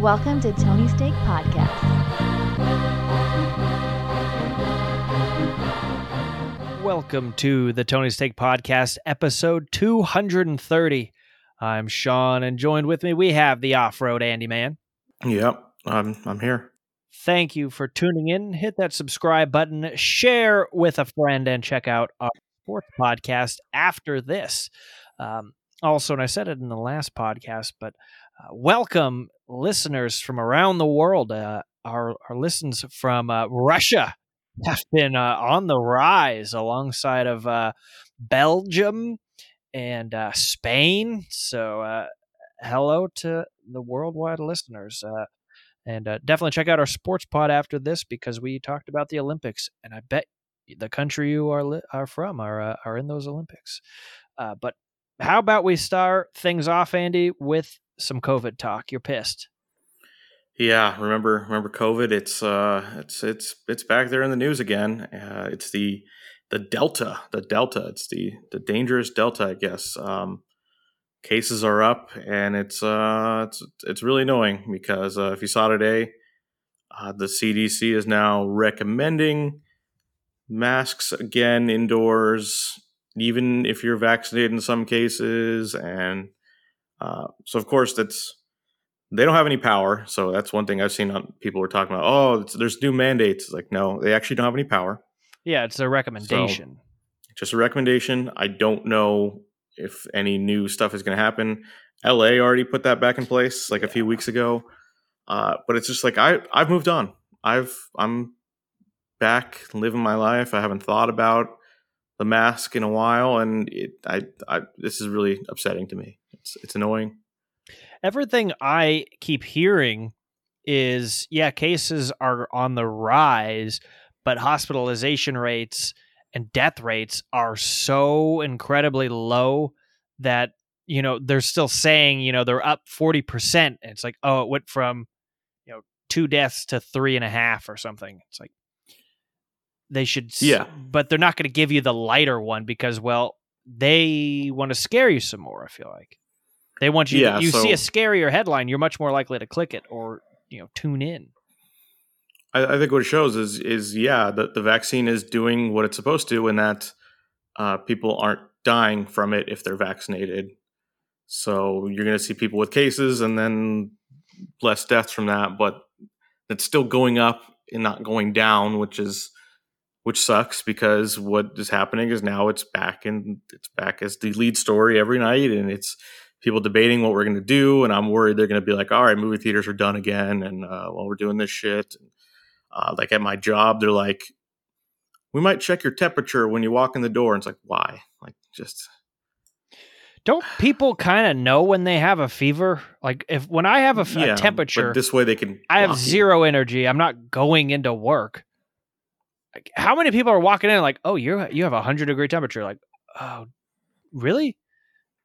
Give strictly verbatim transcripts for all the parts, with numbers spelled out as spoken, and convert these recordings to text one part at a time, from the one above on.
Welcome to Tony's Steak Podcast. Welcome to the Tony's Steak Podcast, episode two hundred thirty. I'm Sean, and joined with me, we have the Off-Road Andy Man. Yep, I'm, I'm here. Thank you for tuning in. Hit that subscribe button, share with a friend, and check out our fourth podcast after this. Um, also, and I said it in the last podcast, but uh, welcome listeners from around the world. Uh, our, our listens from uh, Russia have been uh, on the rise alongside of uh, Belgium and uh, Spain. So uh, hello to the worldwide listeners. Uh, And uh, definitely check out our sports pod after this, because we talked about the Olympics, and I bet the country you are li- are from are uh, are in those Olympics. Uh, but how about we start things off, Andy, with some COVID talk? You're pissed. Yeah, remember remember COVID? It's uh it's it's it's back there in the news again. Uh, it's the the Delta, the Delta. It's the the dangerous Delta, I guess. Um, Cases are up, and it's uh, it's it's really annoying because uh, if you saw today, uh, the C D C is now recommending masks again indoors, even if you're vaccinated in some cases, and uh, so of course that's they don't have any power. So that's one thing I've seen on people were talking about. Oh, it's, there's new mandates. It's like, no, they actually don't have any power. Yeah, it's a recommendation. So, just a recommendation. I don't know if any new stuff is going to happen. L A already put that back in place like a few weeks ago. Uh, but it's just like, I, I've moved on. I've, I'm back living my life. I haven't thought about the mask in a while. And it, I, I, this is really upsetting to me. It's, it's annoying. Everything I keep hearing is, yeah, cases are on the rise, but hospitalization rates and death rates are so incredibly low that, you know, they're still saying, you know, they're up forty percent. And it's like, oh, it went from, you know, two deaths to three and a half or something. It's like they should. Yeah. But they're not going to give you the lighter one because, well, they want to scare you some more. I feel like they want you. Yeah, you so see a scarier headline, you're much more likely to click it or, you know, tune in. I think what it shows is, is yeah, that the vaccine is doing what it's supposed to, and that uh, people aren't dying from it if they're vaccinated. So you're going to see people with cases and then less deaths from that, but it's still going up and not going down, which is which sucks, because what is happening is now it's back and it's back as the lead story every night, and it's people debating what we're going to do, and I'm worried they're going to be like, all right, movie theaters are done again, and uh, while well, we're doing this shit. Uh, like at my job, they're like, we might check your temperature when you walk in the door. And it's like, why? Like, just don't people kind of know when they have a fever? Like, if when I have a, f- yeah, a temperature, this way they can, I have zero you. energy. I'm not going into work. Like, how many people are walking in like, oh, you're, you have a hundred degree temperature? Like, oh, really?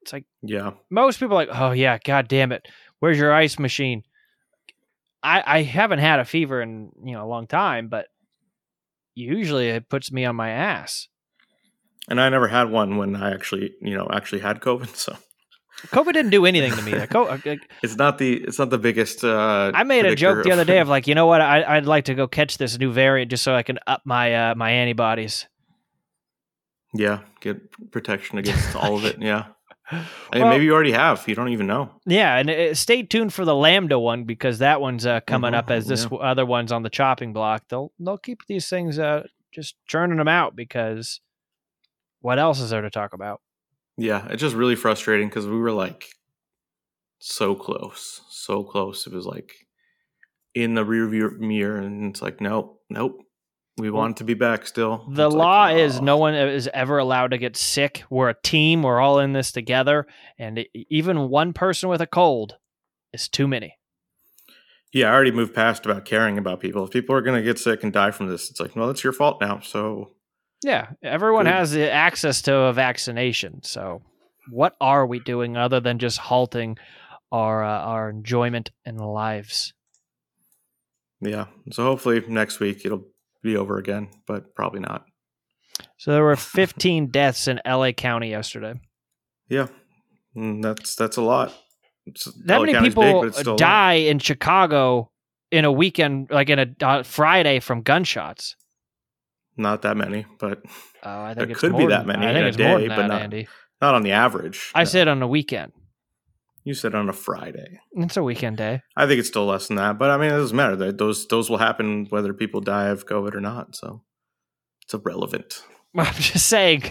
It's like, yeah, most people are like, oh yeah, God damn it. Where's your ice machine? I, I haven't had a fever in, you know, a long time, but usually it puts me on my ass. And I never had one when I actually, you know, actually had COVID. So COVID didn't do anything to me. Like, it's not the it's not the biggest. Uh, I made a joke the other day of like, you know what? I, I'd like to go catch this new variant just so I can up my uh, my antibodies. Yeah, get protection against all of it. Yeah. I mean, well, maybe you already have. You don't even know. Yeah, and uh, stay tuned for the Lambda one, because that one's uh, coming mm-hmm, up as this yeah. other one's on the chopping block. They'll they'll keep these things uh, just churning them out, because what else is there to talk about? Yeah, it's just really frustrating because we were like so close, so close. It was like in the rearview mirror, and it's like, nope, nope. We want to be back still. The it's law like, oh. is no one is ever allowed to get sick. We're a team. We're all in this together. And even one person with a cold is too many. Yeah, I already moved past about caring about people. If people are going to get sick and die from this, it's like, well, it's your fault now. So, yeah, everyone Good. has the access to a vaccination. So what are we doing other than just halting our, uh, our enjoyment and lives? Yeah. So hopefully next week it'll be over again, but probably not. So there were fifteen deaths in L A County yesterday. Yeah, that's that's a lot. that many people big, die in Chicago in a weekend, like in a uh, Friday from gunshots? Not that many, but uh, I think it could be that many in a day, but not, not on the average. I no. said on a weekend. You said on a Friday. It's a weekend day. I think it's still less than that, but I mean, it doesn't matter. Those those will happen whether people die of COVID or not, so it's irrelevant. I'm just saying,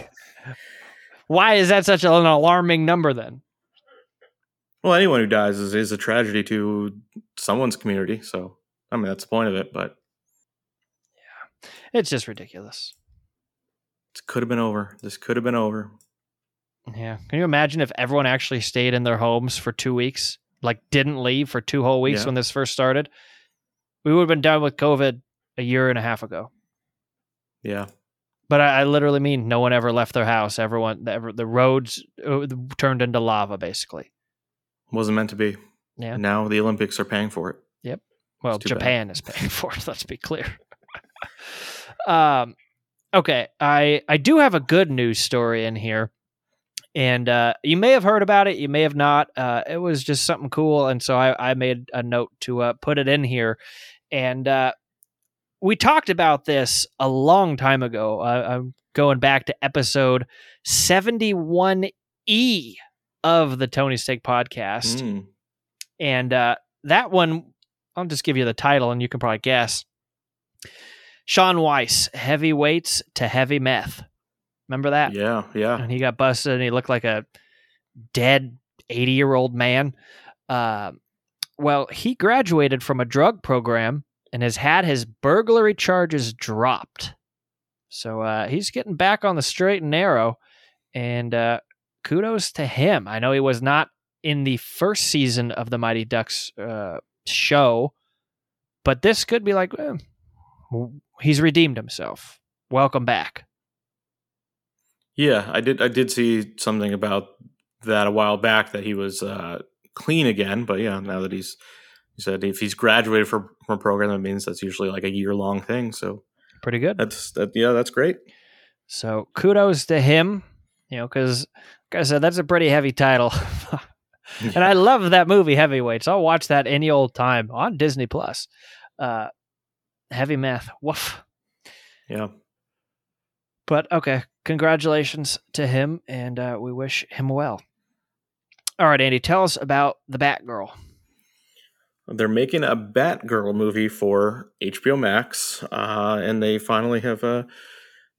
why is that such an alarming number then? Well, anyone who dies is, is a tragedy to someone's community, so I mean, that's the point of it, but... yeah, it's just ridiculous. This could have been over. This could have been over. Yeah. Can you imagine if everyone actually stayed in their homes for two weeks, like didn't leave for two whole weeks yeah. when this first started? We would have been done with COVID a year and a half ago. Yeah. But I, I literally mean no one ever left their house. Everyone, the, the roads turned into lava, basically. Wasn't meant to be. Yeah. Now the Olympics are paying for it. Yep. Well, Japan bad. is paying for it. Let's be clear. um. Okay. I, I do have a good news story in here. And uh, you may have heard about it. You may have not. Uh, it was just something cool. And so I, I made a note to uh, put it in here. And uh, we talked about this a long time ago. Uh, I'm going back to episode seventy-one E of the Tony's Steak Podcast. Mm. And uh, that one, I'll just give you the title and you can probably guess. Sean Weiss, Heavyweights to Heavy Meth. Remember that? Yeah, yeah. And he got busted, and he looked like a dead eighty-year-old man. Uh, well, he graduated from a drug program and has had his burglary charges dropped. So uh, he's getting back on the straight and narrow, and uh, kudos to him. I know he was not in the first season of the Mighty Ducks uh, show, but this could be like, eh, he's redeemed himself. Welcome back. Yeah, I did I did see something about that a while back that he was uh, clean again. But yeah, now that he's, he said if he's graduated from, from a program, that means that's usually like a year-long thing. So pretty good. That's that, yeah, that's great. So kudos to him, you know, because like I said, that's a pretty heavy title. And I love that movie, Heavyweights. I'll watch that any old time on Disney Plus. Uh, heavy math. Woof. Yeah. But okay, congratulations to him, and uh, we wish him well. All right, Andy, tell us about the Batgirl. They're making a Batgirl movie for H B O Max, uh, and they finally have a.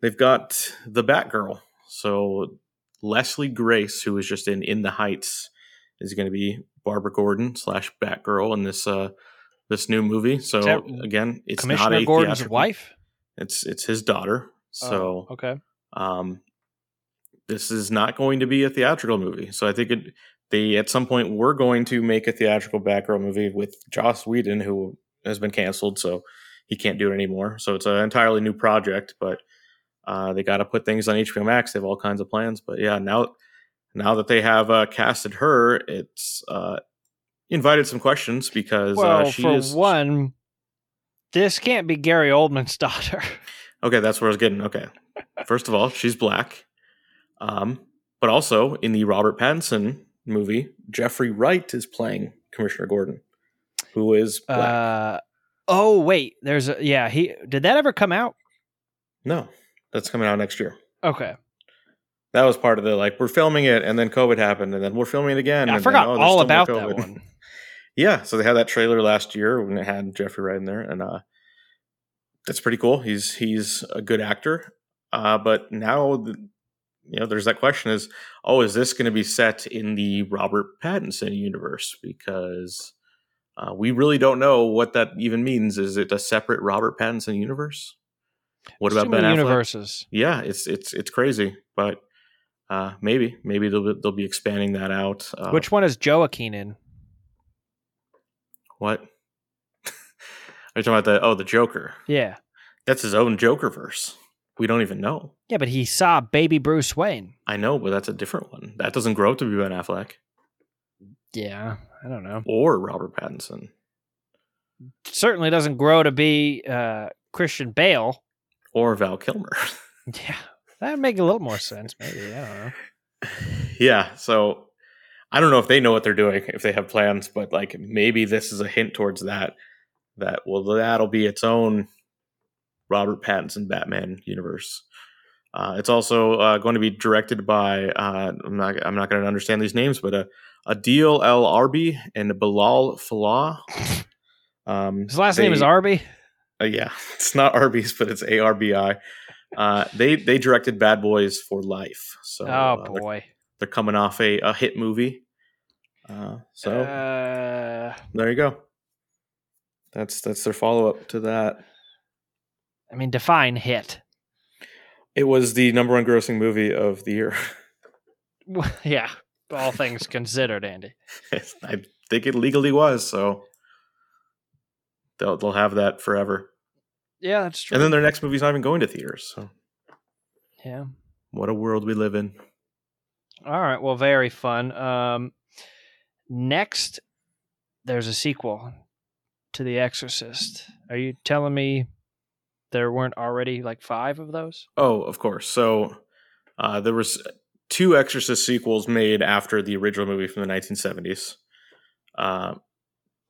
They've got the Batgirl. So Leslie Grace, who was just in In the Heights, is going to be Barbara Gordon slash Batgirl in this uh, this new movie. So is that again, it's Commissioner not a Gordon's theatrical. Wife. It's it's his daughter. So, oh, okay. Um, this is not going to be a theatrical movie. So I think it, they, at some point, we're going to make a theatrical Batgirl movie with Joss Whedon, who has been canceled. So he can't do it anymore. So it's an entirely new project, but, uh, they got to put things on H B O Max. They have all kinds of plans, but yeah, now, now that they have, uh, casted her, it's, uh, invited some questions because, well, uh, she for is one, this can't be Gary Oldman's daughter. Okay, that's where I was getting. Okay. First of all, she's black. Um, but also, in the Robert Pattinson movie, Jeffrey Wright is playing Commissioner Gordon, who is black. Uh, oh, wait. There's a, yeah, he did that ever come out? No. That's coming out next year. Okay. That was part of the, like, we're filming it, and then COVID happened, and then we're filming it again. Yeah, and I forgot then, oh, all about that one. Yeah, so they had that trailer last year when it had Jeffrey Wright in there, and uh that's pretty cool. He's he's a good actor, uh, but now the, you know there's that question: is oh, is this going to be set in the Robert Pattinson universe? Because uh, we really don't know what that even means. Is it a separate Robert Pattinson universe? What it's about Ben Affleck? Universes? Yeah, it's it's it's crazy, but uh, maybe maybe they'll they'll be expanding that out. Uh, Which one is Joaquin in? What? Are you talking about the, oh, the Joker? Yeah. That's his own Jokerverse. We don't even know. Yeah, but he saw baby Bruce Wayne. I know, but that's a different one. That doesn't grow up to be Ben Affleck. Yeah, I don't know. Or Robert Pattinson. Certainly doesn't grow to be uh, Christian Bale. Or Val Kilmer. Yeah, that would make a little more sense, maybe. I don't know. Yeah, so I don't know if they know what they're doing, if they have plans, but like maybe this is a hint towards that. That well, that'll be its own Robert Pattinson Batman universe. Uh, it's also uh, going to be directed by uh, I'm not I'm not going to understand these names, but a Adil El Arbi and Bilal Falah. Um, His last they, name is Arbi. Uh, yeah, it's not Arby's, but it's A R B I. Uh, they they directed Bad Boys for Life. So, oh boy, uh, they're, they're coming off a, a hit movie. Uh, so uh, there you go. That's that's their follow up to that. I mean, define hit. It was the number one grossing movie of the year. Yeah, all things considered, Andy. I think it legally was, so they'll they'll have that forever. Yeah, that's true. And then their next movie's not even going to theaters. So, yeah, what a world we live in. All right, well, very fun. Um, next, there's a sequel to The Exorcist. Are you telling me there weren't already like five of those? Oh, of course. So uh, there was two Exorcist sequels made after the original movie from the nineteen seventies, uh,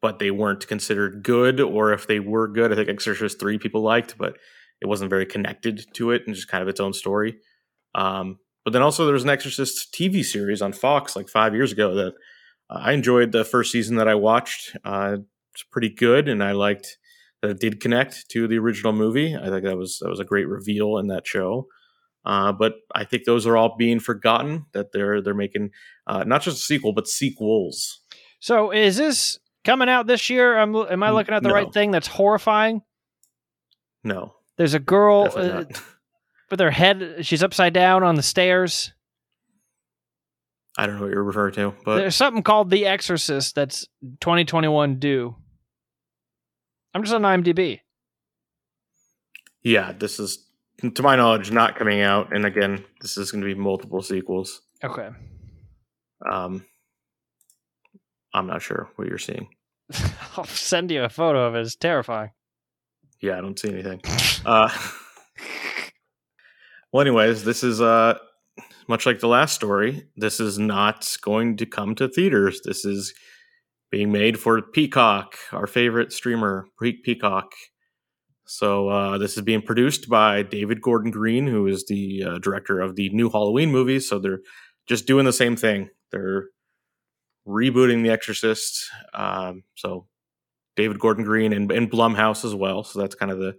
but they weren't considered good, or if they were good, I think Exorcist three people liked, but it wasn't very connected to it and just kind of its own story. Um, but then also there was an Exorcist T V series on Fox like five years ago that uh, I enjoyed the first season that I watched. Uh, it's pretty good, and I liked that it did connect to the original movie. I think that was that was a great reveal in that show. Uh, but I think those are all being forgotten, that they're they're making uh, not just a sequel, but sequels. So is this coming out this year? I'm, am I looking at the no. right thing that's horrifying? No. There's a girl uh, with her head, she's upside down on the stairs. I don't know what you're referring to. But there's something called The Exorcist that's twenty twenty-one due. I'm just on I M D B. Yeah, this is, to my knowledge, not coming out. And again, this is going to be multiple sequels. Okay. Um, I'm not sure what you're seeing. I'll send you a photo of it. It's terrifying. Yeah, I don't see anything. uh, well, anyways, this is uh, much like the last story. This is not going to come to theaters. This is being made for Peacock, our favorite streamer, Peacock. So uh, this is being produced by David Gordon Green, who is the uh, director of the new Halloween movie. So they're just doing the same thing. They're rebooting The Exorcist. Um, so David Gordon Green and, and Blumhouse as well. So that's kind of the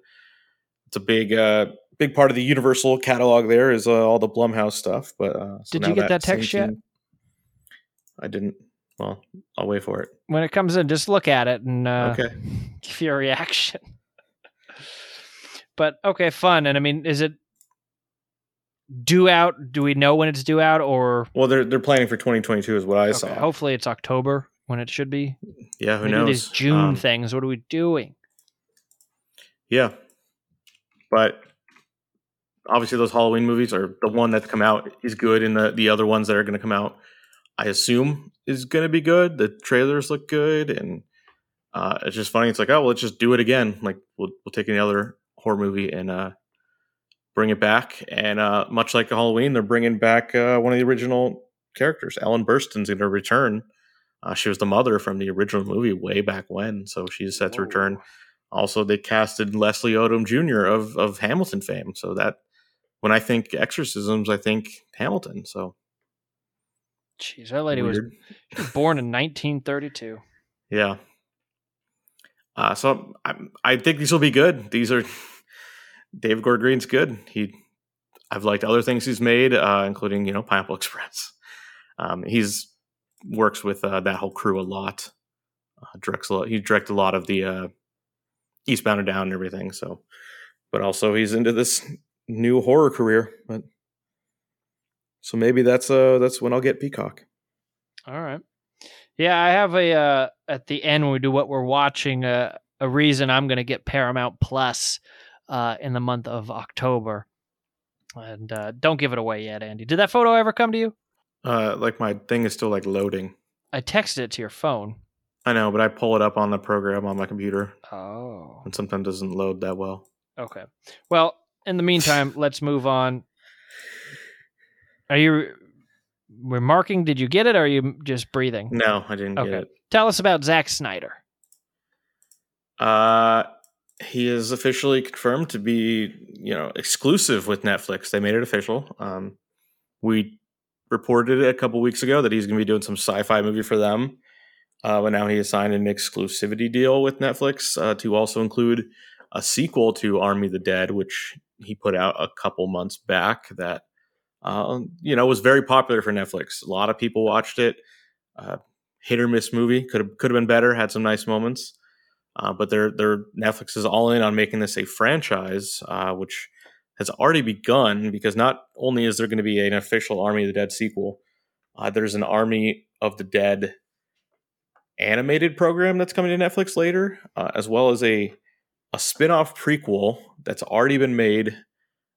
it's a big uh, big part of the Universal catalog. There is uh, all the Blumhouse stuff. But uh, so did you get that, that text yet? I didn't. Well, I'll wait for it. When it comes in, just look at it and uh, okay. give your reaction. But, okay, fun. And, I mean, is it due out? Do we know when it's due out? Or Well, they're they're planning for twenty twenty-two is what I okay. saw. Hopefully it's October when it should be. Yeah, who we knows? These June um, things. What are we doing? Yeah. But obviously those Halloween movies are the one that's come out is good, and the, the other ones that are going to come out, I assume, is going to be good. The trailers look good, and uh, it's just funny. It's like, oh, well, let's just do it again. Like, we'll we'll take another horror movie and uh, bring it back. And uh, much like Halloween, they're bringing back uh, one of the original characters. Ellen Burstyn's going to return. Uh, she was the mother from the original movie way back when, so she's set Whoa. to return. Also, they casted Leslie Odom Junior of of Hamilton fame. So that when I think exorcisms, I think Hamilton. So. Jeez, that lady was, she was born in nineteen thirty-two. Yeah. Uh, so I, I think these will be good. These are David Gordon Green's good. He, I've liked other things he's made, uh, including you know Pineapple Express. Um, he's works with uh, that whole crew a lot. Uh, directs a lot. He directed a lot of the uh, Eastbound and Down and everything. So, but also he's into this new horror career, but. So maybe that's uh that's when I'll get Peacock. All right. Yeah, I have a uh, at the end when we do what we're watching uh, a reason I'm going to get Paramount Plus uh, in the month of October. And uh, don't give it away yet, Andy. Did that photo ever come to you? Uh, like my thing is still like loading. I texted it to your phone. I know, but I pull it up on the program on my computer. Oh. And sometimes it doesn't load that well. Okay. Well, in the meantime, let's move on. Are you remarking? Did you get it, or are you just breathing? No, I didn't okay. get it. Tell us about Zack Snyder. Uh, he is officially confirmed to be, you know, exclusive with Netflix. They made it official. Um, we reported it a couple weeks ago that he's going to be doing some sci-fi movie for them. Uh, but now he has signed an exclusivity deal with Netflix uh, to also include a sequel to Army of the Dead, which he put out a couple months back that, uh, you know, was very popular for Netflix. A lot of people watched it. Uh, hit or miss movie. Could have could have been better. Had some nice moments. Uh, but they're, they're, Netflix is all in on making this a franchise, uh, which has already begun because not only is there going to be an official Army of the Dead sequel, uh, there's an Army of the Dead animated program that's coming to Netflix later, uh, as well as a a spin-off prequel that's already been made,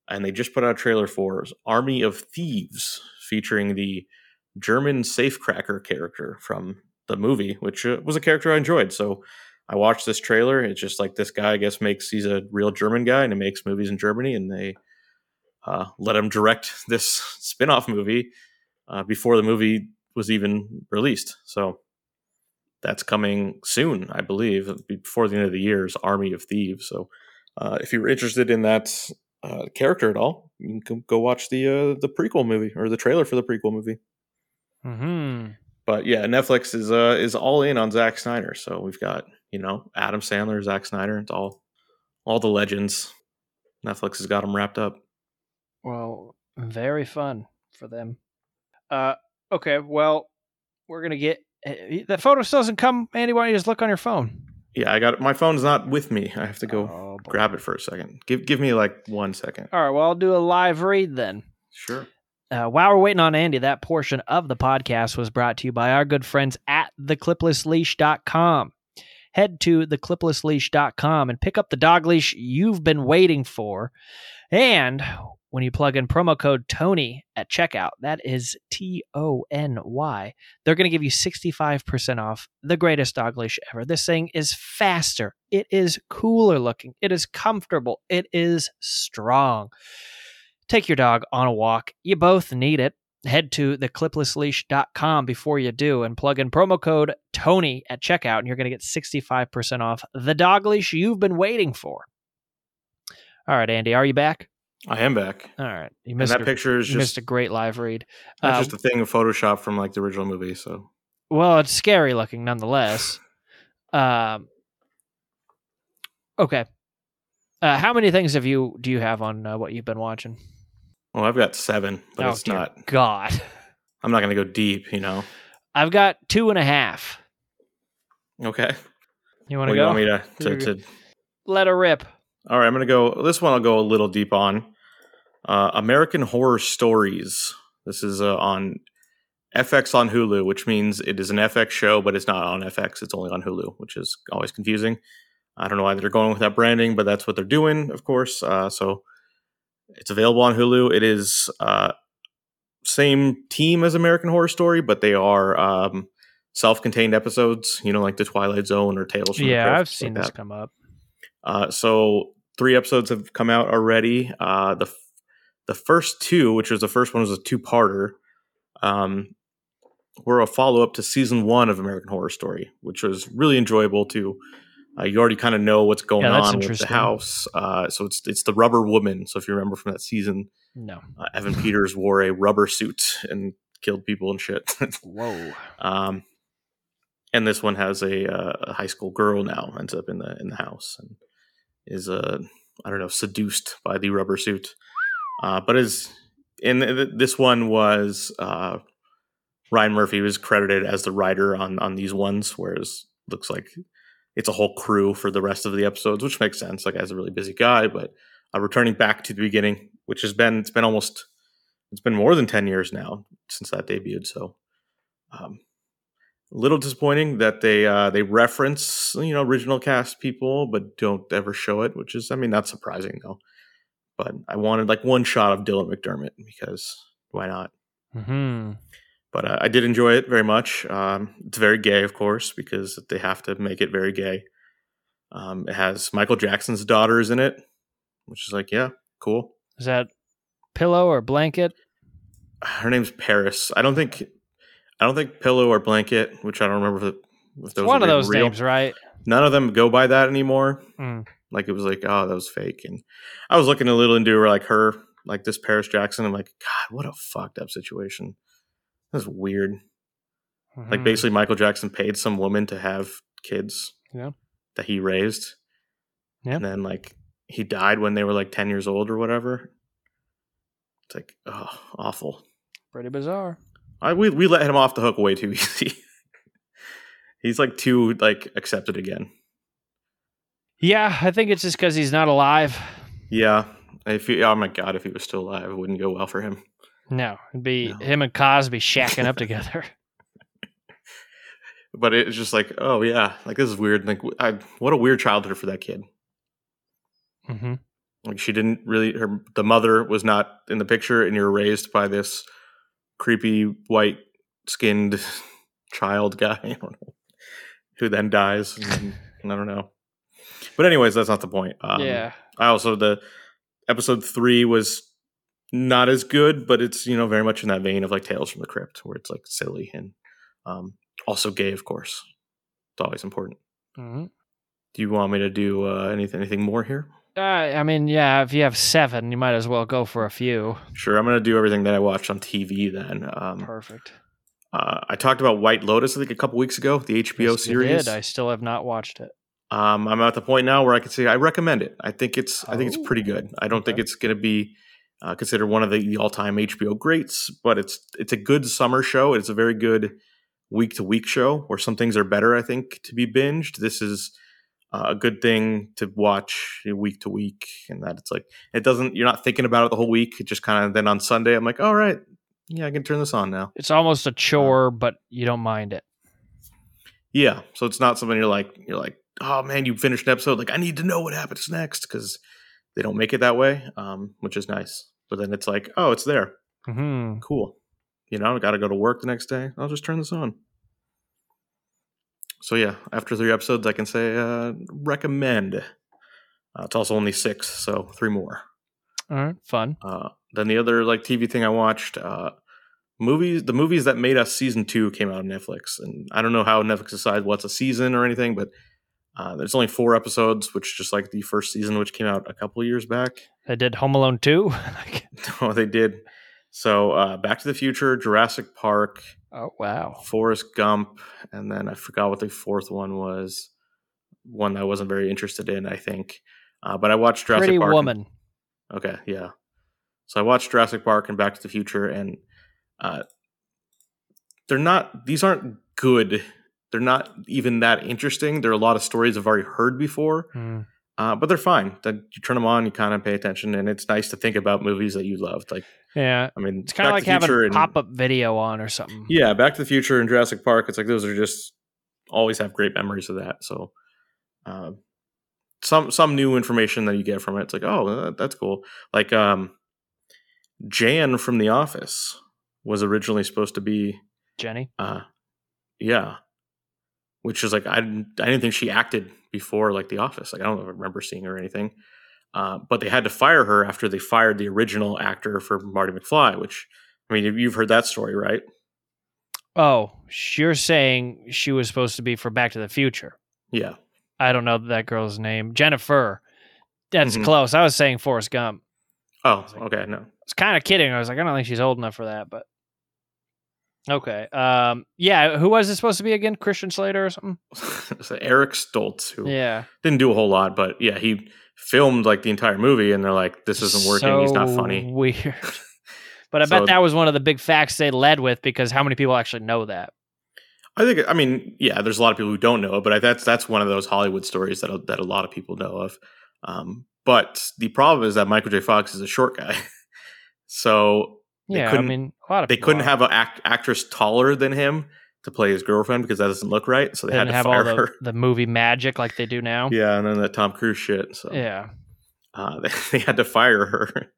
and they just put out a trailer for Army of Thieves, featuring the German safecracker character from the movie, which uh, was a character I enjoyed. So I watched this trailer. It's just like this guy, I guess, makes he's a real German guy, and he makes movies in Germany, and they uh, let him direct this spin-off movie uh, before the movie was even released. So that's coming soon, I believe, before the end of the year is Army of Thieves. So uh, if you were interested in that uh, character at all, you can go watch the uh, the prequel movie or the trailer for the prequel movie. Mm-hmm. But yeah, Netflix is uh, is all in on Zack Snyder. So we've got, you know, Adam Sandler, Zack Snyder. It's all all the legends. Netflix has got them wrapped up. Well, very fun for them. Uh, okay, well, we're going to get... That photo still doesn't come, Andy. Why don't you just look on your phone? Yeah, I got it. My phone's not with me. I have to go oh, grab it for a second. Give give me like one second. All right, well, I'll do a live read then. Sure. Uh, while we're waiting on Andy, that portion of the podcast was brought to you by our good friends at the clipless leash dot com. Head to the clipless leash dot com and pick up the dog leash you've been waiting for. And when you plug in promo code Tony at checkout, that is T O N Y, they're going to give you sixty-five percent off the greatest dog leash ever. This thing is faster. It is cooler looking. It is comfortable. It is strong. Take your dog on a walk. You both need it. Head to the clipless leash dot com before you do and plug in promo code Tony at checkout, and you're going to get sixty-five percent off the dog leash you've been waiting for. All right, Andy, are you back? I am back. All right. You missed and that a, picture is just missed a great live read. It's um, just a thing of Photoshop from like the original movie. So, well, it's scary looking nonetheless. um, okay. Uh, how many things have you do you have on uh, what you've been watching? Well, I've got seven, but oh, it's dear not. God, I'm not going to go deep. You know, I've got two and a half. Okay. You want to well, go? You want me to, to, to let her rip? All right, I'm going to go. This one I'll go a little deep on. Uh, American Horror Stories. This is uh, on F X on Hulu, which means it is an F X show, but it's not on F X. It's only on Hulu, which is always confusing. I don't know why they're going with that branding, but that's what they're doing, of course. Uh, so it's available on Hulu. It is uh, same team as American Horror Story, but they are um, self-contained episodes, you know, like The Twilight Zone or Tales from the Crypt. Yeah, I've seen this come up. Uh, so three episodes have come out already. Uh, the f- the first two, which was the first one, was a two-parter, um, were a follow-up to season one of American Horror Story, which was really enjoyable too. Uh, you already kind of know what's going yeah, on with the house. Uh, so it's it's the rubber woman. So if you remember from that season, no, uh, Evan Peters wore a rubber suit and killed people and shit. Whoa. Um, and this one has a, uh, a high school girl now ends up in the in the house and is uh, I don't know seduced by the rubber suit. Uh, but is in th- this one was uh, Ryan Murphy was credited as the writer on on these ones, whereas looks like it's a whole crew for the rest of the episodes, which makes sense. Like, as a really busy guy, but uh, returning back to the beginning, which has been it's been almost it's been more than ten years now since that debuted. So. Um, A little disappointing that they uh, they reference, you know, original cast people, but don't ever show it, which is, I mean, not surprising, though. But I wanted, like, one shot of Dylan McDermott, because why not? Mm-hmm. But uh, I did enjoy it very much. Um, it's very gay, of course, because they have to make it very gay. Um, it has Michael Jackson's daughters in it, which is like, yeah, cool. Is that pillow or blanket? her name's Paris. I don't think I don't think Pillow or Blanket, which I don't remember if, if those one of those real names, right? None of them go by that anymore. Mm. Like it was like, oh, that was fake. And I was looking a little into her, like her, like this Paris Jackson. I'm like, God, what a fucked up situation. That's weird. Mm-hmm. Like basically, Michael Jackson paid some woman to have kids, yeah, that he raised. Yeah, and then like he died when they were like ten years old or whatever. It's like, oh, awful. Pretty bizarre. I we we let him off the hook way too easy. He's like too like accepted again. Yeah, I think it's just because he's not alive. Yeah, if he, oh my God, if he was still alive, it wouldn't go well for him. No, it'd be no. him and Cosby shacking up together. But it's just like, oh yeah, like this is weird. Like, I, what a weird childhood for that kid. Mm-hmm. Like she didn't really. Her the mother was not in the picture, and you're raised by this creepy white skinned child guy. I don't know. Who then dies. And then, I don't know. But anyways, that's not the point. Um, yeah. I also, the episode three was not as good, but it's, you know, very much in that vein of like Tales from the Crypt, where it's like silly and um, also gay, of course. It's always important. Mm-hmm. Do you want me to do uh, anything, anything more here? Uh, I mean, yeah, if you have seven, you might as well go for a few. Sure. I'm going to do everything that I watched on T V then. Um, Perfect. Uh, I talked about White Lotus, I think, a couple weeks ago, the H B O yes, series. You did. I still have not watched it. Um, I'm at the point now where I can say I recommend it. I think it's oh, I think it's pretty good. I don't okay. think it's going to be uh, considered one of the all-time H B O greats, but it's it's a good summer show. It's a very good week-to-week show where some things are better, I think, to be binged. This is uh, a good thing to watch week-to-week, and that it's like it doesn't you're not thinking about it the whole week. It just kind of then on Sunday I'm like, all right, yeah, I can turn this on now. It's almost a chore, um, but you don't mind it. Yeah, so it's not something you're like you're like. oh man, you finished an episode, like I need to know what happens next, because they don't make it that way, um, which is nice. But then it's like, oh, it's there. Mm-hmm. Cool. You know, I got to go to work the next day. I'll just turn this on. So yeah, after three episodes, I can say uh, recommend. Uh, it's also only six, so three more. All right, fun. Uh, then the other like T V thing I watched, uh, movies. The movies that made us season two came out on Netflix, and I don't know how Netflix decides what's a season or anything, but Uh, there's only four episodes, which just like the first season, which came out a couple years back. They did Home Alone two. No, they did. So uh, Back to the Future, Jurassic Park. Oh, wow. Forrest Gump. And then I forgot what the fourth one was. One I wasn't very interested in, I think. Uh, but I watched Jurassic Pretty Park. Pretty Woman. And... Okay, yeah. So I watched Jurassic Park and Back to the Future. And uh, they're not... These aren't good... They're not even that interesting. There are a lot of stories I've already heard before, mm. uh, but they're fine. Then you turn them on, you kind of pay attention, and it's nice to think about movies that you loved. Like, yeah, I mean, it's kind of like having a pop-up video on or something. Yeah, Back to the Future and Jurassic Park. It's like those are just always have great memories of that. So, uh, some some new information that you get from it, it's like, oh, that's cool. Like, um, Jan from The Office was originally supposed to be Jenny. Uh, yeah. Which is like I didn't, I didn't think she acted before like The Office. Like I don't remember seeing her or anything. Uh, but they had to fire her after they fired the original actor for Marty McFly. Which I mean, you've heard that story, right? Oh, you're saying she was supposed to be for Back to the Future? Yeah. I don't know that girl's name, Jennifer. That's mm-hmm. close. I was saying Forrest Gump. Oh, like, okay, no. I was kind of kidding. I was like, I don't think she's old enough for that, but. Okay. Um, yeah. Who was it supposed to be again? Christian Slater or something? Eric Stoltz, who yeah. didn't do a whole lot, but yeah, he filmed like the entire movie and they're like, this isn't working. So he's not funny. Weird. But I so, bet that was one of the big facts they led with, because how many people actually know that? I think, I mean, yeah, there's a lot of people who don't know it, but I, that's, that's one of those Hollywood stories that, that a lot of people know of. Um, but the problem is that Michael J. Fox is a short guy. So, They yeah, I mean, a lot of they couldn't are. have an act, actress taller than him to play his girlfriend because that doesn't look right. So they, they had to have fire all the, her. the movie magic like they do now. Yeah, and then that Tom Cruise shit. So yeah, uh, they, they had to fire her.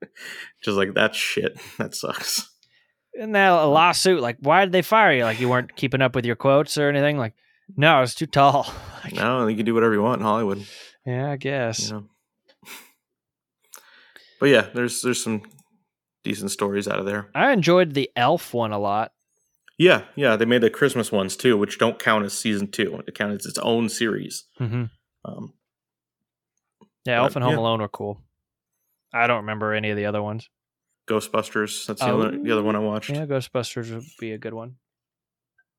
Just like that shit. That sucks. And now a lawsuit. Like, why did they fire you? Like, you weren't keeping up with your quotes or anything. Like, no, I was too tall. Like, no, you can do whatever you want in Hollywood. Yeah, I guess. You know? But yeah, there's there's some. decent stories out of there. I enjoyed the Elf one a lot. Yeah, yeah, they made the Christmas ones too, which don't count as season two. It counts as its own series. Mm-hmm. Um, yeah, Elf and Home yeah. Alone were cool. I don't remember any of the other ones. Ghostbusters, that's the, oh, other, the other one I watched. Yeah, Ghostbusters would be a good one.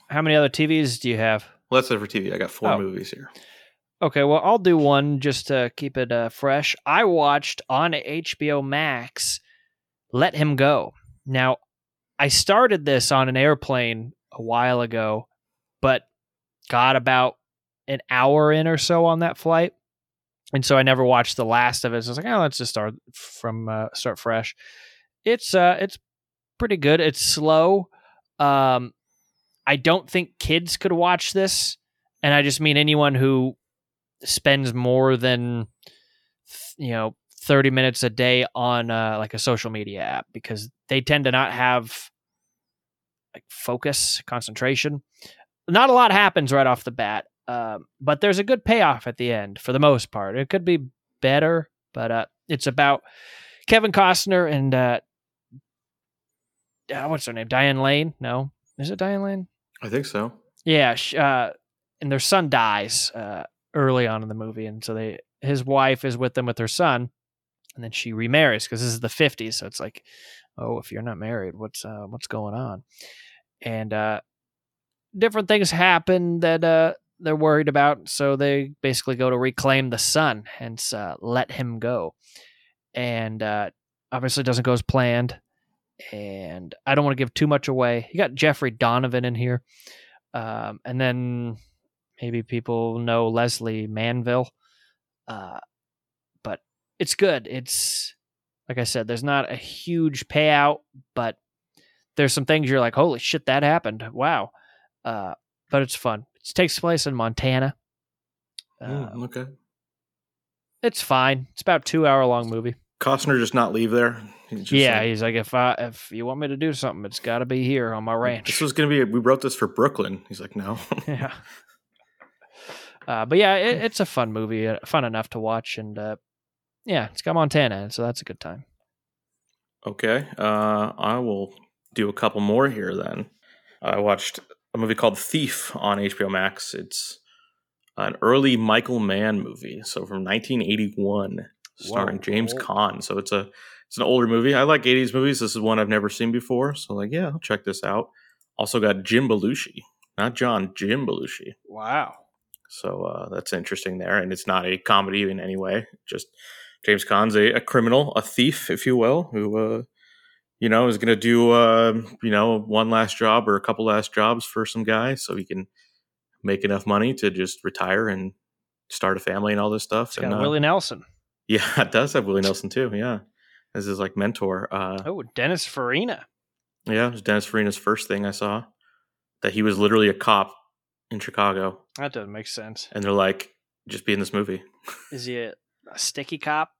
How many other T Vs do you have? Well, that's it for T V. I got four oh. movies here. Okay, well, I'll do one just to keep it uh, fresh. I watched on H B O Max, Let Him Go. Now, I started this on an airplane a while ago, but got about an hour in or so on that flight. And so I never watched the last of it. So I was like, oh, let's just start from uh, start fresh. It's uh, it's pretty good. It's slow. Um, I don't think kids could watch this. And I just mean anyone who spends more than, you know, thirty minutes a day on uh, like a social media app, because they tend to not have like focus, concentration. Not a lot happens right off the bat, uh, but there's a good payoff at the end for the most part. It could be better, but uh, it's about Kevin Costner and uh, uh, what's her name? Diane Lane? No. Is it Diane Lane? I think so. Yeah. She, uh, and their son dies uh, early on in the movie. And so they, his wife is with them with her son. And then she remarries because this is the fifties. So it's like, oh, if you're not married, what's uh, what's going on? And uh, different things happen that uh, they're worried about. So they basically go to reclaim the son, hence uh, let him go. And uh, obviously it doesn't go as planned. And I don't want to give too much away. You got Jeffrey Donovan in here. Um, and then maybe people know Leslie Manville. Uh, but it's good. It's, like I said, there's not a huge payout, but there's some things you're like, holy shit, that happened. Wow. Uh, but it's fun. It takes place in Montana. Uh, mm, okay. It's fine. It's about a two hour long movie. Costner just not leave there. He's just yeah. Like, he's like, if I, if you want me to do something, it's gotta be here on my ranch. This was going to be, a, we wrote this for Brooklyn. He's like, no. Yeah. Uh, but yeah, it, it's a fun movie, uh, fun enough to watch, and uh, yeah, it's got Montana, so that's a good time. Okay, uh, I will do a couple more here then. I watched a movie called Thief on H B O Max. It's an early Michael Mann movie, so from nineteen eighty-one, starring Whoa. James Caan. So it's a it's an older movie. I like eighties movies. This is one I've never seen before, so like, yeah, I'll check this out. Also got Jim Belushi, not John, Jim Belushi. Wow. So uh, that's interesting there. And it's not a comedy in any way. Just James Caan's a, a criminal, a thief, if you will, who, uh, you know, is going to do, uh, you know, one last job or a couple last jobs for some guy so he can make enough money to just retire and start a family and all this stuff. It's got and, uh, Willie Nelson. Yeah, it does have Willie Nelson, too. Yeah. As his like mentor. Uh, oh, Dennis Farina. Yeah, it was Dennis Farina's first thing I saw, that he was literally a cop in Chicago. That doesn't make sense. And they're like, just be in this movie. Is he a, a sticky cop?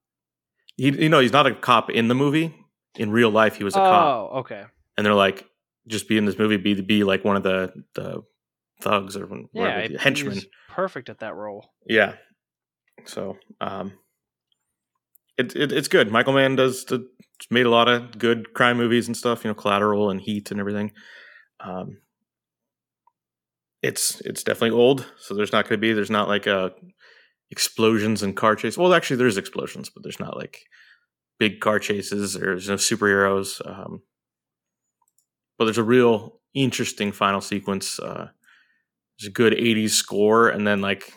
He, you know, he's not a cop in the movie. In real life, he was a oh, cop. Oh, okay. And they're like, just be in this movie, be be like one of the, the thugs or yeah, whatever, henchmen. He's perfect at that role. Yeah. So, um, it, it it's good. Michael Mann does the, made a lot of good crime movies and stuff. You know, Collateral and Heat and everything. Um. It's it's definitely old, so there's not going to be there's not like a explosions and car chase. Well, actually, there's explosions, but there's not like big car chases. There's no superheroes, um, but there's a real interesting final sequence. Uh, there's a good eighties score, and then like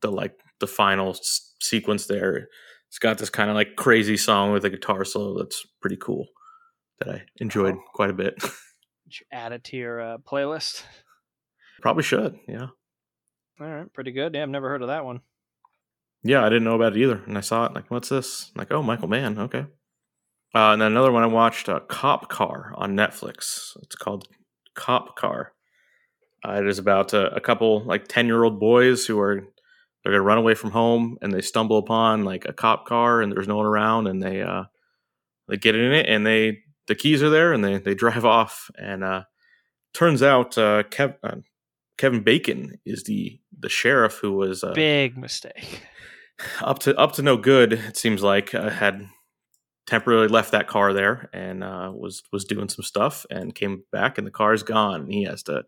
the like the final s- sequence there. It's got this kind of like crazy song with a guitar solo that's pretty cool that I enjoyed oh. quite a bit. Did you add it to your uh, playlist? Probably should, yeah. All right, pretty good. Yeah, I've never heard of that one. Yeah, I didn't know about it either, and I saw it. Like, what's this? I'm like, oh, Michael Mann, okay. Uh, and then another one I watched, uh, Cop Car on Netflix. It's called Cop Car. Uh, it is about uh, a couple, like, ten-year-old boys who are they're going to run away from home, and they stumble upon, like, a cop car, and there's no one around, and they uh, they get in it, and they the keys are there, and they, they drive off. And uh, turns out uh, Kevin... Uh, Kevin Bacon is the, the sheriff who was uh, big mistake up to up to no good. It seems like uh, had temporarily left that car there and uh, was was doing some stuff and came back and the car is gone. And he has to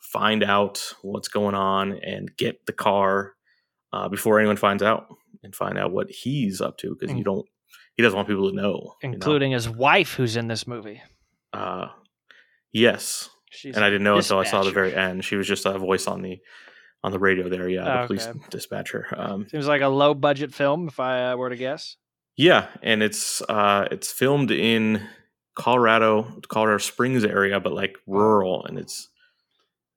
find out what's going on and get the car uh, before anyone finds out and find out what he's up to, because mm. you don't. He doesn't want people to know, including you know? his wife, who's in this movie. Uh, yes, She's and I didn't know until I saw the very end. She was just a voice on the on the radio there. Yeah, oh, the police okay. dispatcher. Um, Seems like a low budget film, if I uh, were to guess. Yeah, and it's uh, it's filmed in Colorado, Colorado Springs area, but like rural, and it's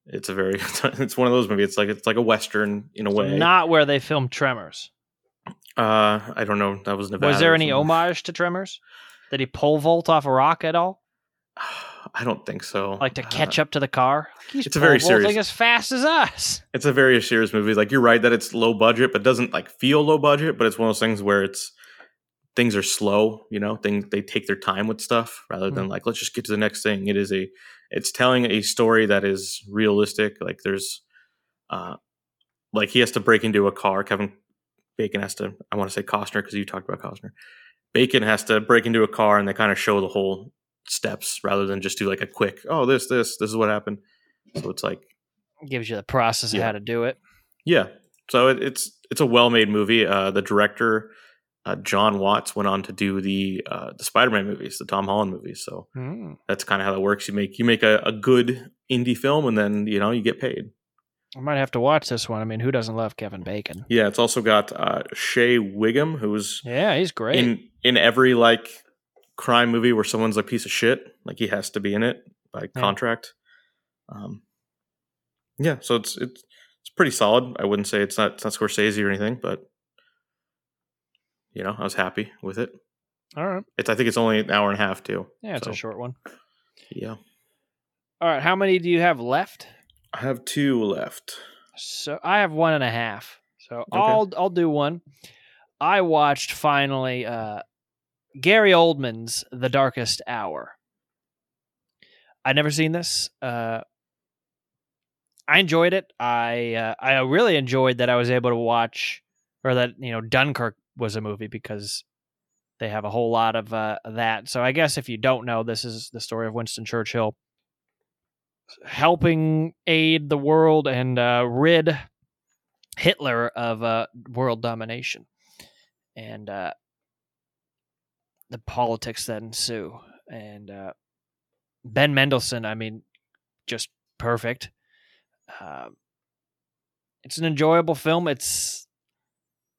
it's a very it's one of those movies. It's like it's like a western in a way. So not where they filmed Tremors. Uh, I don't know. That was Nevada. Was there any homage to Tremors? Did he pole vault off a rock at all? I don't think so. Like to catch uh, up to the car? Like he's it's a very serious. As fast as us. It's a very serious movie. Like you're right that it's low budget, but doesn't like feel low budget. But it's one of those things where it's things are slow. You know, things they take their time with stuff rather than mm-hmm. like let's just get to the next thing. It is a it's telling a story that is realistic. Like there's, uh, like he has to break into a car. Kevin Bacon has to, I want to say Costner because you talked about Costner. Bacon has to break into a car and they kind of show the whole steps rather than just do like a quick, oh, this, this, this is what happened. So it's like. Gives you the process yeah. of how to do it. Yeah. So it, it's it's a well-made movie. Uh, the director, uh, John Watts, went on to do the uh, the Spider-Man movies, the Tom Holland movies. So mm. that's kind of how that works. You make you make a, a good indie film and then, you know, you get paid. I might have to watch this one. I mean, who doesn't love Kevin Bacon? Yeah, it's also got uh, Shea Wiggum, who's yeah, he's great in in every like crime movie where someone's a piece of shit. Like he has to be in it by contract. Yeah. Um, yeah, so it's it's it's pretty solid. I wouldn't say it's not it's not Scorsese or anything, but you know, I was happy with it. All right, it's I think it's only an hour and a half too. Yeah, it's so. a short one. Yeah. All right, how many do you have left? I have two left. So I have one and a half. So okay. I'll I'll do one. I watched finally uh, Gary Oldman's The Darkest Hour. I'd never seen this. Uh, I enjoyed it. I uh, I really enjoyed that I was able to watch, or that you know Dunkirk was a movie because they have a whole lot of uh, that. So I guess if you don't know, this is the story of Winston Churchill helping aid the world and uh, rid Hitler of uh, world domination and uh, the politics that ensue. And uh, Ben Mendelsohn, I mean, just perfect. Uh, it's an enjoyable film. It's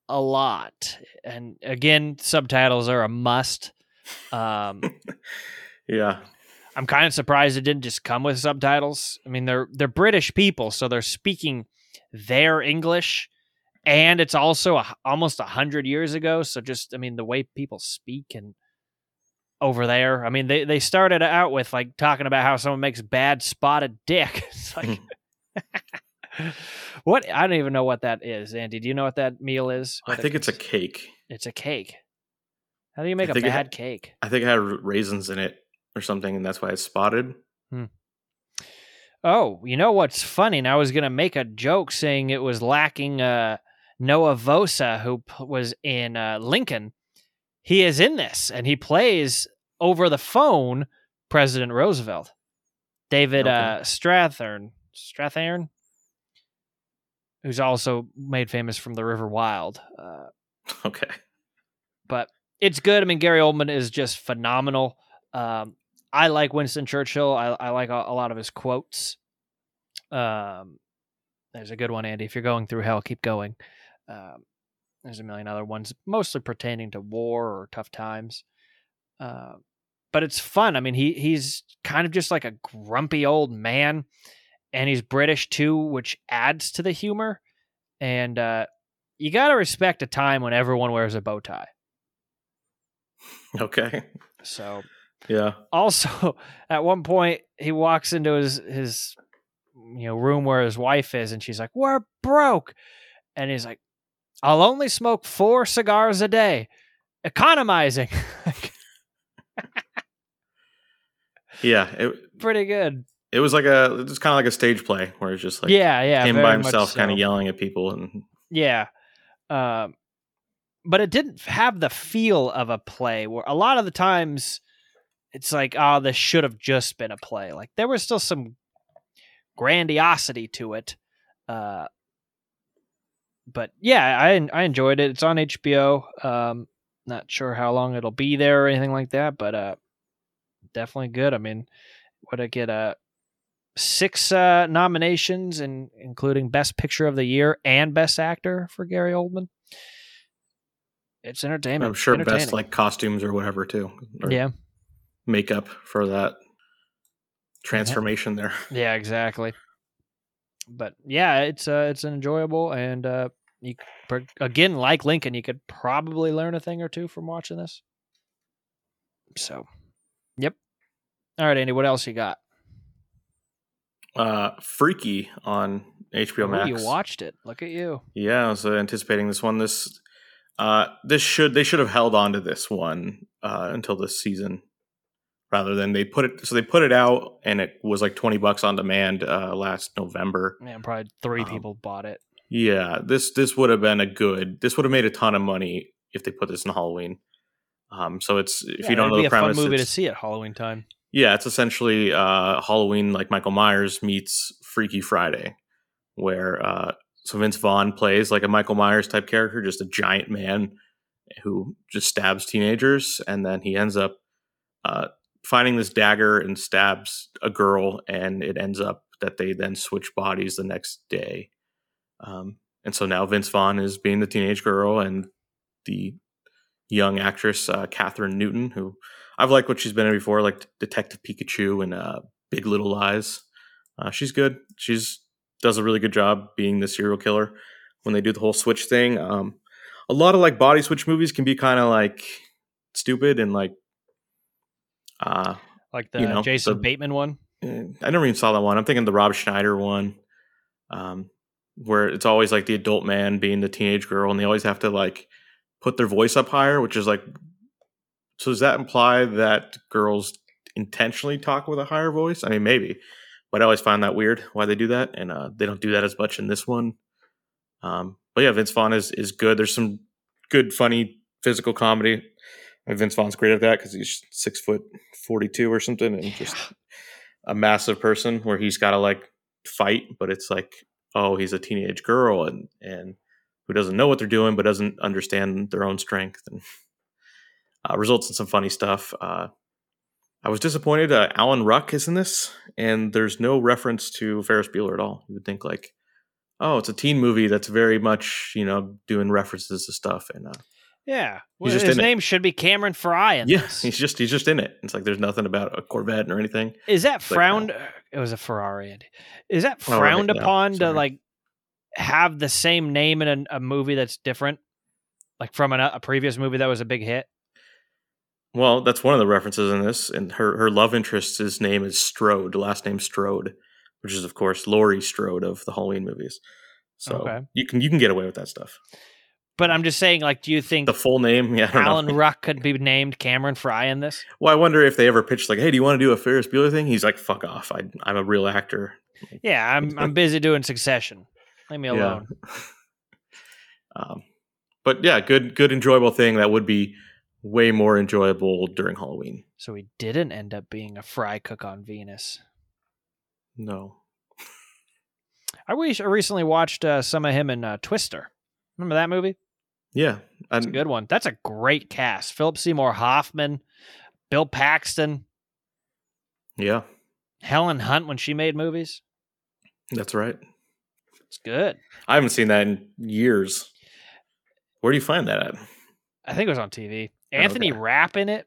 a lot. And again, subtitles are a must. Um, yeah. I'm kind of surprised it didn't just come with subtitles. I mean, they're they're British people, so they're speaking their English, and it's also a, almost a hundred years ago. So just, I mean, the way people speak and over there. I mean, they, they started out with like talking about how someone makes bad spotted dick. It's like what? I don't even know what that is, Andy. Do you know what that meal is? What I think it's a cake. It's a cake. How do you make I a bad had, cake? I think it had raisins in it. Or something, and that's why it's spotted. Hmm. Oh, you know what's funny? And I was gonna make a joke saying it was lacking uh, Noah Vosa, who p- was in uh, Lincoln. He is in this, and he plays over the phone President Roosevelt, David okay. uh, Strathairn, Strathairn, who's also made famous from The River Wild. Uh, okay, but it's good. I mean, Gary Oldman is just phenomenal. Um, I like Winston Churchill. I, I like a, a lot of his quotes. Um, there's a good one, Andy. If you're going through hell, keep going. Um, there's a million other ones, mostly pertaining to war or tough times. Um, uh, but it's fun. I mean, he, he's kind of just like a grumpy old man, and he's British too, which adds to the humor. And, uh, you got to respect a time when everyone wears a bow tie. Okay. So... Yeah. Also, at one point, he walks into his, his you know room where his wife is, and she's like, "We're broke," and he's like, "I'll only smoke four cigars a day, economizing." yeah, it, pretty good. It was like a, it's kind of like a stage play where it's just like, yeah, yeah, him by himself, so. kind of yelling at people, and yeah, um, but it didn't have the feel of a play, where a lot of the times it's like, oh, this should have just been a play. Like, there was still some grandiosity to it. Uh, but yeah, I I enjoyed it. It's on H B O. Um, not sure how long it'll be there or anything like that, but uh, definitely good. I mean, what I get, uh, six uh, nominations, and including Best Picture of the Year and Best Actor for Gary Oldman. It's entertainment. I'm sure best like costumes or whatever too. Or yeah. Makeup for that transformation yeah. there. Yeah, exactly. But yeah, it's uh, it's enjoyable, and uh, you again, like Lincoln, you could probably learn a thing or two from watching this. So, yep. All right, Andy, what else you got? Uh, Freaky on H B O Max. Ooh, you watched it. Look at you. Yeah, I was uh, anticipating this one. This uh, this should they should have held on to this one uh, until this season, rather than they put it. So they put it out, and it was like twenty bucks on demand uh, last November. Man, probably three um, people bought it. Yeah, this this would have been a good. This would have made a ton of money if they put this in Halloween. Um, so it's if yeah, you don't know the premise, it'd be a fun movie to see at Halloween time. Yeah, it's essentially uh, Halloween, like Michael Myers meets Freaky Friday, where uh, so Vince Vaughn plays like a Michael Myers type character, just a giant man who just stabs teenagers, and then he ends up uh, finding this dagger and stabs a girl, and it ends up that they then switch bodies the next day, um, and so now Vince Vaughn is being the teenage girl, and the young actress uh, Catherine Newton, who I've liked what she's been in before, like Detective Pikachu and uh, Big Little Lies. Uh, she's good. She's does a really good job being the serial killer when they do the whole switch thing. Um, a lot of like body switch movies can be kind of like stupid and like, uh, like the you know, Jason the, Bateman one. I never even saw that one. I'm thinking the Rob Schneider one, um, where it's always like the adult man being the teenage girl, and they always have to like put their voice up higher, which is like. So does that imply that girls intentionally talk with a higher voice? I mean, maybe, but I always find that weird why they do that, and uh, they don't do that as much in this one. Um, but yeah, Vince Vaughn is is good. There's some good, funny physical comedy. Vince Vaughn's great at that because he's six foot forty-two or something, and just a massive person where he's got to like fight, but it's like, oh, he's a teenage girl and and who doesn't know what they're doing but doesn't understand their own strength and. Uh, results in some funny stuff. Uh, I was disappointed. Uh, Alan Ruck is in this, and there's no reference to Ferris Bueller at all. You would think like, oh, it's a teen movie that's very much, you know, doing references to stuff. And uh, yeah, well, his name it. should be Cameron Fry. In yeah, this. he's just he's just in it. It's like there's nothing about a Corvette or anything. Is that it's frowned? Like, no. It was a Ferrari. Andy. Is that frowned oh, right, upon no, to like have the same name in a, a movie that's different, like from an, a previous movie that was a big hit? Well, that's one of the references in this, and her, her love interest's his name is Strode, last name Strode, which is of course Laurie Strode of the Halloween movies. So okay. you can you can get away with that stuff. But I'm just saying, like, do you think the full name, yeah, Alan Ruck could be named Cameron Fry in this? Well, I wonder if they ever pitched like, "Hey, do you want to do a Ferris Bueller thing?" He's like, "Fuck off! I, I'm a real actor." Yeah, I'm I'm busy doing Succession. Leave me alone. Yeah. um, but yeah, good good enjoyable thing that would be. Way more enjoyable during Halloween. So he didn't end up being a fry cook on Venus. No. I wish I recently watched uh, some of him in uh, Twister. Remember that movie? Yeah. That's I'm... a good one. That's a great cast. Philip Seymour Hoffman, Bill Paxton. Yeah. Helen Hunt when she made movies. That's right. It's good. I haven't seen that in years. Where do you find that at? I think it was on T V. Anthony okay. Rapp in it.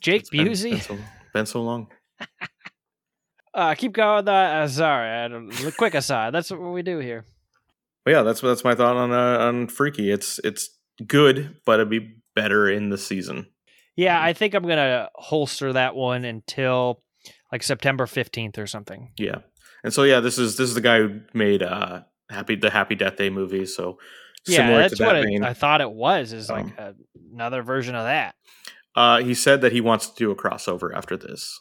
Jake it's Busey. Been, been, so, been so long. uh, keep going. Uh, sorry, I don't, quick aside. That's what we do here. Well, yeah, that's that's my thought on uh, on Freaky. It's it's good, but it'd be better in the season. Yeah, I think I'm gonna holster that one until like September fifteenth or something. Yeah, and so yeah, this is this is the guy who made uh, Happy the Happy Death Day movie. So. Similar yeah, that's to that what it, I thought it was, is like um, a, another version of that. Uh, he said that he wants to do a crossover after this,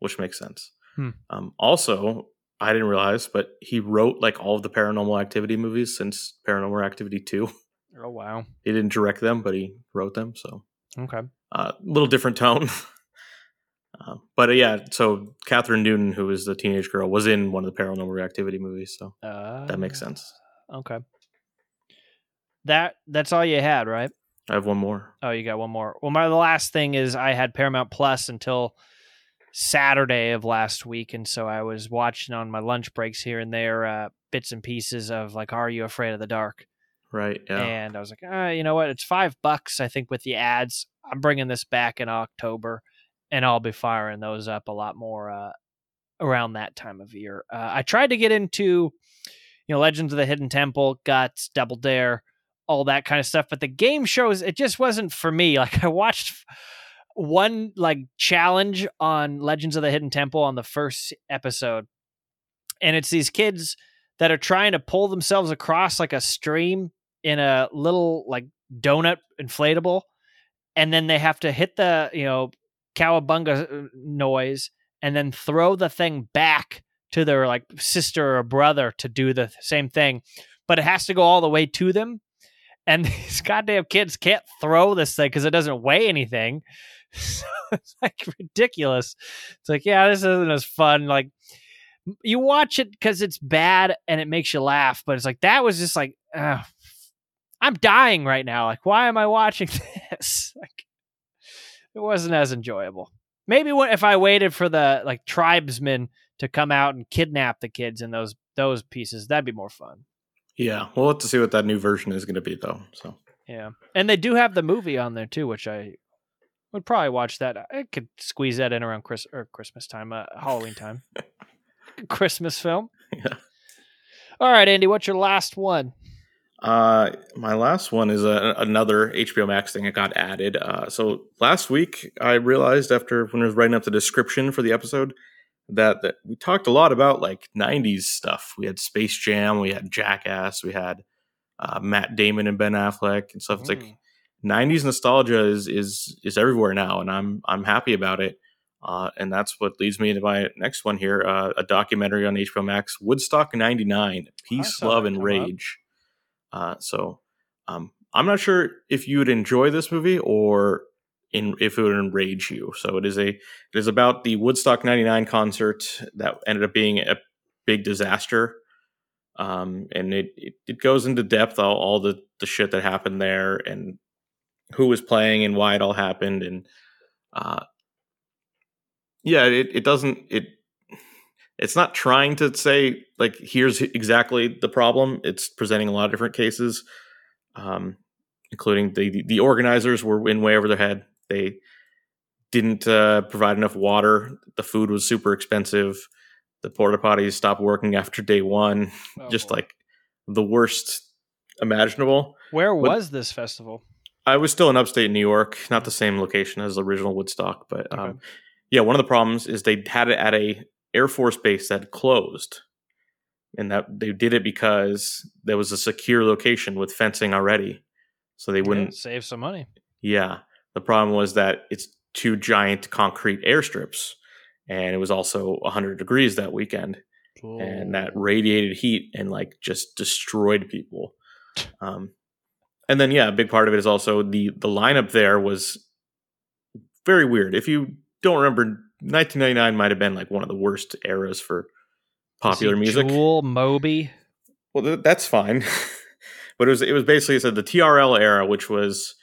which makes sense. Hmm. Um, also, I didn't realize, but he wrote like all of the Paranormal Activity movies since Paranormal Activity two. Oh, wow. He didn't direct them, but he wrote them. So, okay. A uh, little different tone. uh, but uh, yeah, so Catherine Newton, who was the teenage girl, was in one of the Paranormal Activity movies. So uh, that makes sense. Okay. That That's all you had, right? I have one more. Oh, you got one more. Well, my last thing is I had Paramount Plus until Saturday of last week, and so I was watching on my lunch breaks here and there uh, bits and pieces of, like, Are You Afraid of the Dark? Right, yeah. And I was like, oh, you know what? It's five bucks, I think, with the ads. I'm bringing this back in October, and I'll be firing those up a lot more uh, around that time of year. Uh, I tried to get into, you know, Legends of the Hidden Temple, Guts, Double Dare, all that kind of stuff, but the game shows, it just wasn't for me. Like, I watched one like challenge on Legends of the Hidden Temple on the first episode, and it's these kids that are trying to pull themselves across like a stream in a little like donut inflatable, and then they have to hit the, you know, cowabunga noise and then throw the thing back to their like sister or brother to do the same thing, but it has to go all the way to them. And these goddamn kids can't throw this thing because it doesn't weigh anything. So it's like ridiculous. It's like, yeah, this isn't as fun. Like, you watch it because it's bad and it makes you laugh. But it's like, that was just like, uh, I'm dying right now. Like, why am I watching this? Like, it wasn't as enjoyable. Maybe what if I waited for the like tribesmen to come out and kidnap the kids in those those pieces, that'd be more fun. Yeah, we'll have to see what that new version is going to be, though. So yeah, and they do have the movie on there too, which I would probably watch. That I could squeeze that in around Chris or Christmas time, uh, Halloween time, Christmas film. Yeah. All right, Andy, what's your last one? Uh, my last one is a, another H B O Max thing that got added. Uh, so last week I realized after when I was writing up the description for the episode, That, that we talked a lot about like nineties stuff. We had Space Jam, we had Jackass, we had uh, Matt Damon and Ben Affleck and stuff. It's mm. like nineties nostalgia is is is everywhere now, and I'm I'm happy about it. Uh, and that's what leads me into my next one here: uh, a documentary on H B O Max, Woodstock ninety-nine: Peace, Love, and Rage. Uh, so um, I'm not sure if you would enjoy this movie or in if it would enrage you. So it is a it is about the Woodstock ninety-nine concert that ended up being a big disaster, um and it it, it goes into depth all, all the the shit that happened there and who was playing and why it all happened. And uh yeah it, it doesn't it it's not trying to say like here's exactly the problem. It's presenting a lot of different cases, um including the the organizers were in way over their head. They didn't uh, provide enough water. The food was super expensive. The porta potties stopped working after day one. Oh, Just boy. Like the worst imaginable. Where but was this festival? I was still in upstate New York, not the same location as the original Woodstock, but um, okay. yeah, one of the problems is they had it at a Air Force base that closed, and that they did it because there was a secure location with fencing already. So they wouldn't save some money. Yeah. The problem was that it's two giant concrete airstrips, and it was also one hundred degrees that weekend. Ooh. And that radiated heat and like just destroyed people. Um, and then, yeah, a big part of it is also the, the lineup there was very weird. If you don't remember, nineteen ninety-nine might've been like one of the worst eras for popular music. Jewel, Moby. Well, th- that's fine. But it was it was basically said the T R L era, which was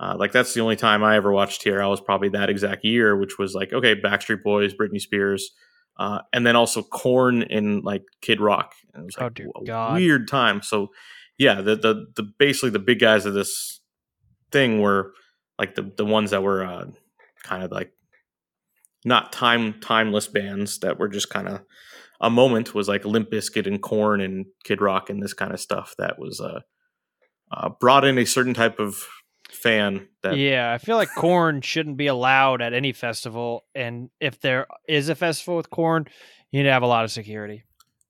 uh, like that's the only time I ever watched T R L was probably that exact year, which was like, OK, Backstreet Boys, Britney Spears, uh, and then also Korn and like Kid Rock. And it was oh, like, dear a God. Weird time. So, yeah, the, the the basically the big guys of this thing were like the, the ones that were uh, kind of like not time timeless bands that were just kind of a moment was like Limp Bizkit and Korn and Kid Rock and this kind of stuff that was uh Uh, brought in a certain type of fan. That yeah, I feel like Korn shouldn't be allowed at any festival, and if there is a festival with Korn, you need to have a lot of security.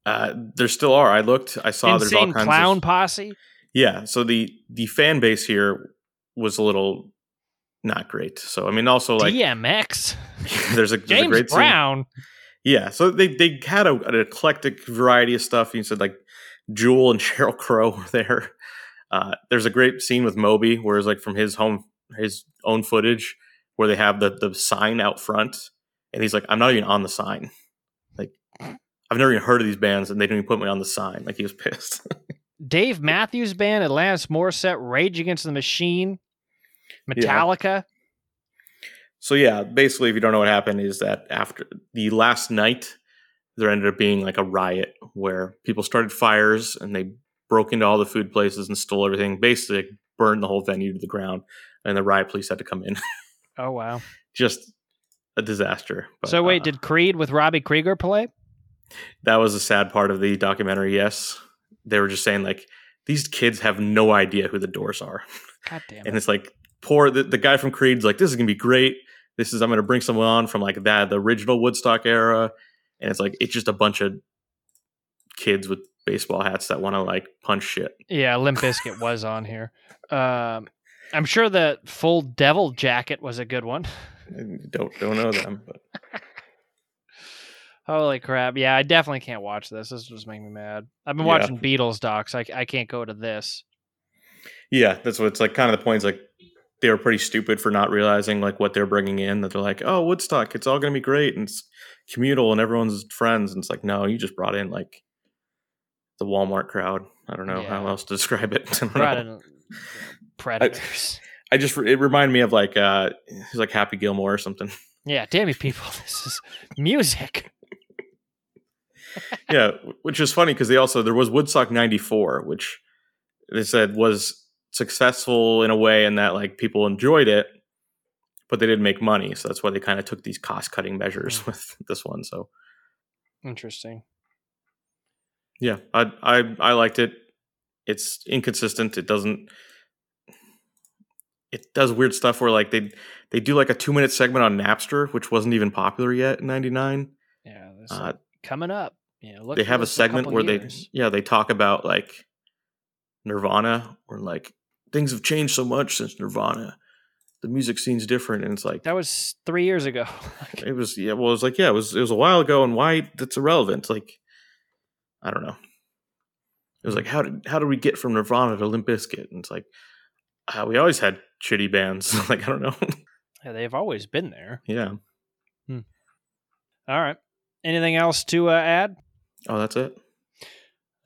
Uh, there still are. I looked. I saw Insane there's all kinds clown of... posse. Yeah, so the the fan base here was a little not great. So I mean, also like D M X. there's a there's James a great Brown. Scene. Yeah, so they they had a, an eclectic variety of stuff. You said like Jewel and Sheryl Crow were there. Uh, there's a great scene with Moby where it's like from his home, his own footage, where they have the, the sign out front, and he's like, I'm not even on the sign. Like, I've never even heard of these bands, and they didn't even put me on the sign. Like, he was pissed. Dave Matthews Band, Alanis Morissette, Rage Against the Machine, Metallica. Yeah. So yeah, basically, if you don't know what happened, is that after the last night, there ended up being like a riot where people started fires and they broke into all the food places and stole everything. Basically, burned the whole venue to the ground, and the riot police had to come in. Oh wow! Just a disaster. But, so wait, uh, did Creed with Robbie Krieger play? That was a sad part of the documentary. Yes, they were just saying like these kids have no idea who the Doors are. God damn it. And it's like poor the, the guy from Creed's like, this is gonna be great. This is I'm going to bring someone on from like that, the original Woodstock era. And it's like, it's just a bunch of kids with baseball hats that want to like punch shit. Yeah. Limp Bizkit was on here. Um, I'm sure the Full Devil Jacket was a good one. Don't, don't know them. But. Holy crap. Yeah. I definitely can't watch this. This was making me mad. I've been yeah. watching Beatles docs. I I can't go to this. Yeah. That's what it's like. Kind of the point is like, they were pretty stupid for not realizing like what they're bringing in, that they're like, oh, Woodstock, it's all going to be great. And it's communal and everyone's friends. And it's like, no, you just brought in like the Walmart crowd. I don't know yeah. how else to describe it. Brought in predators. I, I just, it reminded me of like, uh, it's like Happy Gilmore or something. Yeah. Damn you people. This is music. Yeah. Which is funny. Cause they also, there was Woodstock ninety-four, which they said was successful in a way in that like people enjoyed it, but they didn't make money, so that's why they kind of took these cost-cutting measures with this one. So interesting. Yeah, I I I liked it. It's inconsistent. It doesn't. It does weird stuff where like they they do like a two-minute segment on Napster, which wasn't even popular yet in ninety-nine. Yeah, that's uh, like coming up. Yeah, look, they have a segment where years. they yeah they talk about like Nirvana or like. Things have changed so much since Nirvana. The music scene's different, and it's like that was three years ago. It was yeah. Well, it was like yeah, it was it was a while ago, and why that's irrelevant. Like I don't know. It was like how did how did we get from Nirvana to Limp Bizkit? And it's like uh, we always had shitty bands. Like I don't know. Yeah, they've always been there. Yeah. Hmm. All right. Anything else to uh, add? Oh, that's it.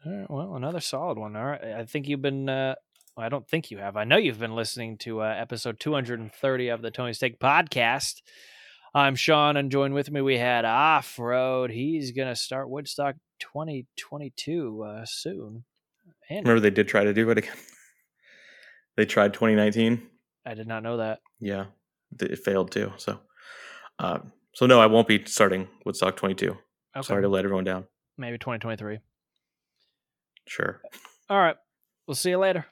All right. Well, another solid one. All right. I think you've been. Uh... I don't think you have. I know you've been listening to uh, episode two hundred thirty of the Tony's Steak Podcast. I'm Sean, and joined with me, we had Off-Road. He's going to start Woodstock twenty twenty-two uh, soon. And remember, they did try to do it again. They tried twenty nineteen. I did not know that. Yeah, it failed too. So, uh, so no, I won't be starting Woodstock twenty-two. Okay. Sorry to let everyone down. Maybe twenty twenty-three. Sure. All right. We'll see you later.